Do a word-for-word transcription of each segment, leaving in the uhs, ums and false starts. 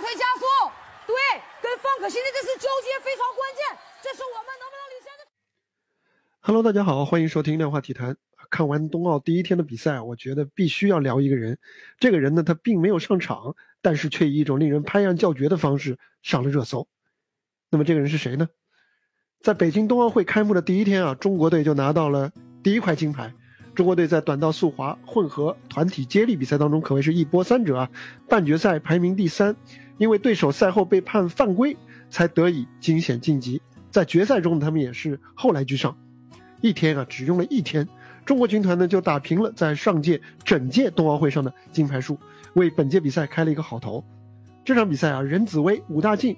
后退加速，对，跟方可欣的这次纠结非常关键，这是我们能不能领先的。Hello， 大家好，欢迎收听量化体坛。看完冬奥第一天的比赛，我觉得必须要聊一个人。这个人呢，他并没有上场，但是却以一种令人拍案叫绝的方式上了热搜。那么这个人是谁呢？在北京冬奥会开幕的第一天啊，中国队就拿到了第一块金牌。中国队在短道速滑、混合、团体接力比赛当中可谓是一波三折啊！半决赛排名第三，因为对手赛后被判犯规，才得以惊险晋级。在决赛中，他们也是后来居上。一天啊，只用了一天，中国军团呢就打平了在上届整届冬奥会上的金牌数，为本届比赛开了一个好头。这场比赛啊，任子威、武大靖、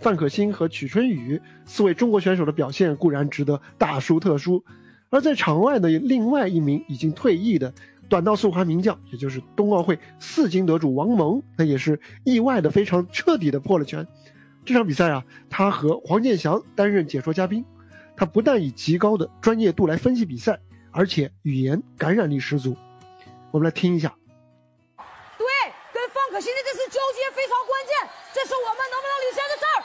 范可欣和曲春雨四位中国选手的表现固然值得大书特书。而在场外呢，另外一名已经退役的短道速滑名将，也就是冬奥会四金得主王蒙，他也是意外的非常彻底的破了圈。这场比赛啊，他和黄健翔担任解说嘉宾，他不但以极高的专业度来分析比赛，而且语言感染力十足。我们来听一下。对，跟方可欣的这次纠结非常关键，这是我们能不能领先的事儿。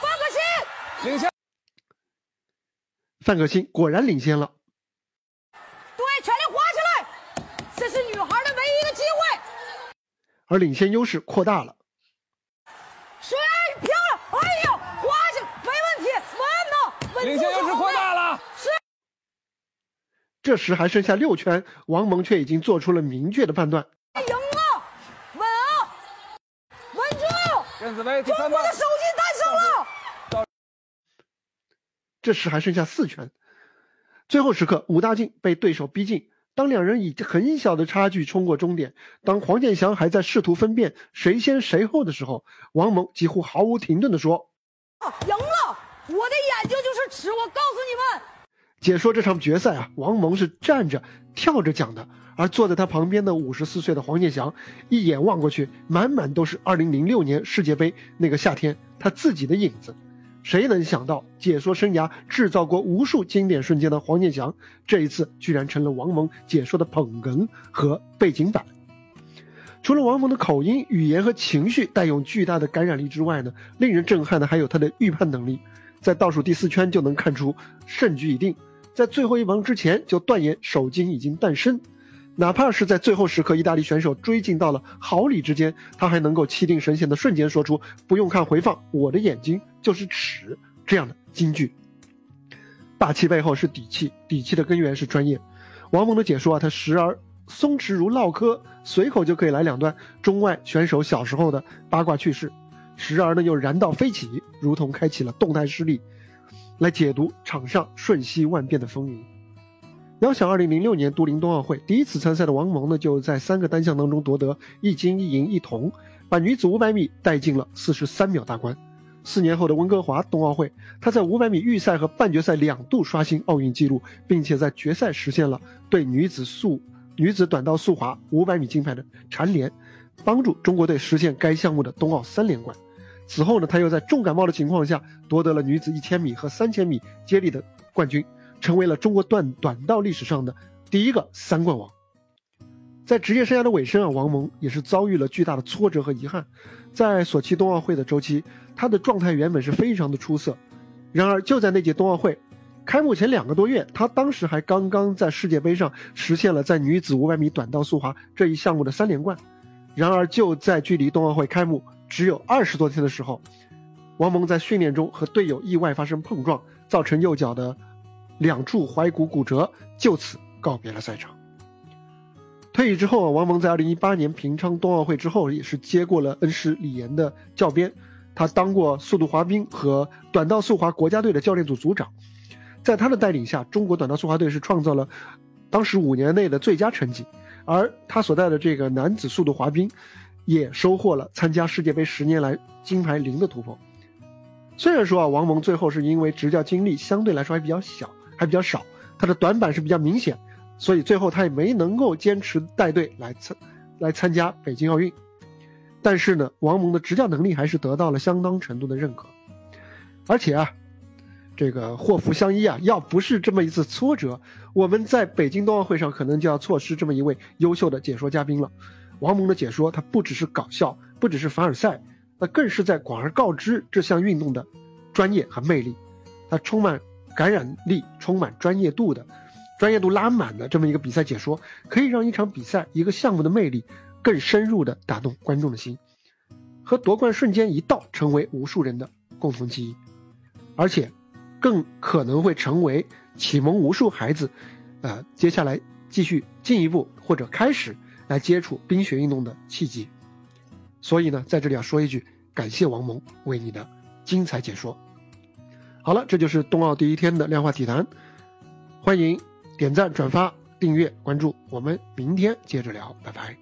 方可欣领先。范可欣果然领先了，对，全力滑起来，这是女孩的唯一一个机会，而领先优势扩大了。谁漂亮？哎呦，滑起来没问题，稳当，领先优势扩大了。是。这时还剩下六圈，王蒙却已经做出了明确的判断。赢了，稳啊，稳住！任子威，中国的首金诞生了。这时还剩下四圈，最后时刻，武大靖被对手逼近。当两人以很小的差距冲过终点，当黄健翔还在试图分辨谁先谁后的时候，王蒙几乎毫无停顿地说：“赢了，我的眼睛就是尺，我告诉你们。”解说这场决赛啊，王蒙是站着跳着讲的，而坐在他旁边的五十四岁的黄健翔，一眼望过去，满满都是二零零六年世界杯那个夏天他自己的影子。谁能想到解说生涯制造过无数经典瞬间的黄健翔，这一次居然成了王蒙解说的捧哏和背景板。除了王蒙的口音、语言和情绪带有巨大的感染力之外呢，令人震撼的还有他的预判能力。在倒数第四圈就能看出胜局已定，在最后一棒之前就断言首金已经诞生。哪怕是在最后时刻，意大利选手追进到了毫厘之间，他还能够气定神闲的瞬间说出“不用看回放，我的眼睛就是尺”这样的金句。霸气背后是底气，底气的根源是专业。王蒙的解说啊，他时而松弛如唠嗑，随口就可以来两段中外选手小时候的八卦趣事；时而呢又燃到飞起，如同开启了动态视力，来解读场上瞬息万变的风云。遥想二零零六年都灵冬奥会，第一次参赛的王蒙呢，就在三个单项当中夺得一金一银一铜，把女子五百米带进了四十三秒大关。四年后的温哥华冬奥会，她在五百米预赛和半决赛两度刷新奥运纪录，并且在决赛实现了对女子速女子短道速滑五百米金牌的蝉联，帮助中国队实现该项目的冬奥三连冠。此后呢，她又在重感冒的情况下夺得了女子一千米和三千米接力的冠军，成为了中国短短道历史上的第一个三冠王。在职业生涯的尾声啊，王蒙也是遭遇了巨大的挫折和遗憾。在索契冬奥会的周期，他的状态原本是非常的出色，然而就在那届冬奥会开幕前两个多月，他当时还刚刚在世界杯上实现了在女子五百米短道速滑这一项目的三连冠。然而就在距离冬奥会开幕只有二十多天的时候，王蒙在训练中和队友意外发生碰撞，造成右脚的两处踝骨骨折，就此告别了赛场。退役之后啊，王蒙在二零一八年平昌冬奥会之后也是接过了恩师李岩的教鞭，他当过速度滑冰和短道速滑国家队的教练组组长。在他的带领下，中国短道速滑队是创造了当时五年内的最佳成绩，而他所带的这个男子速度滑冰也收获了参加世界杯十年来金牌零的突破。虽然说啊，王蒙最后是因为执教经历相对来说还比较小还比较少，他的短板是比较明显，所以最后他也没能够坚持带队来参来参加北京奥运。但是呢，王蒙的执教能力还是得到了相当程度的认可。而且啊，这个祸福相依啊，要不是这么一次挫折，我们在北京冬奥会上可能就要错失这么一位优秀的解说嘉宾了。王蒙的解说他不只是搞笑，不只是凡尔赛，那更是在广而告之这项运动的专业和魅力，它充满感染力，充满专业度的专业度拉满的这么一个比赛解说，可以让一场比赛一个项目的魅力更深入的打动观众的心，和夺冠瞬间一道成为无数人的共同记忆，而且更可能会成为启蒙无数孩子呃，接下来继续进一步或者开始来接触冰雪运动的契机。所以呢，在这里要说一句，感谢王蒙为你的精彩解说。好了，这就是冬奥第一天的量化体坛，欢迎点赞转发订阅关注，我们明天接着聊，拜拜。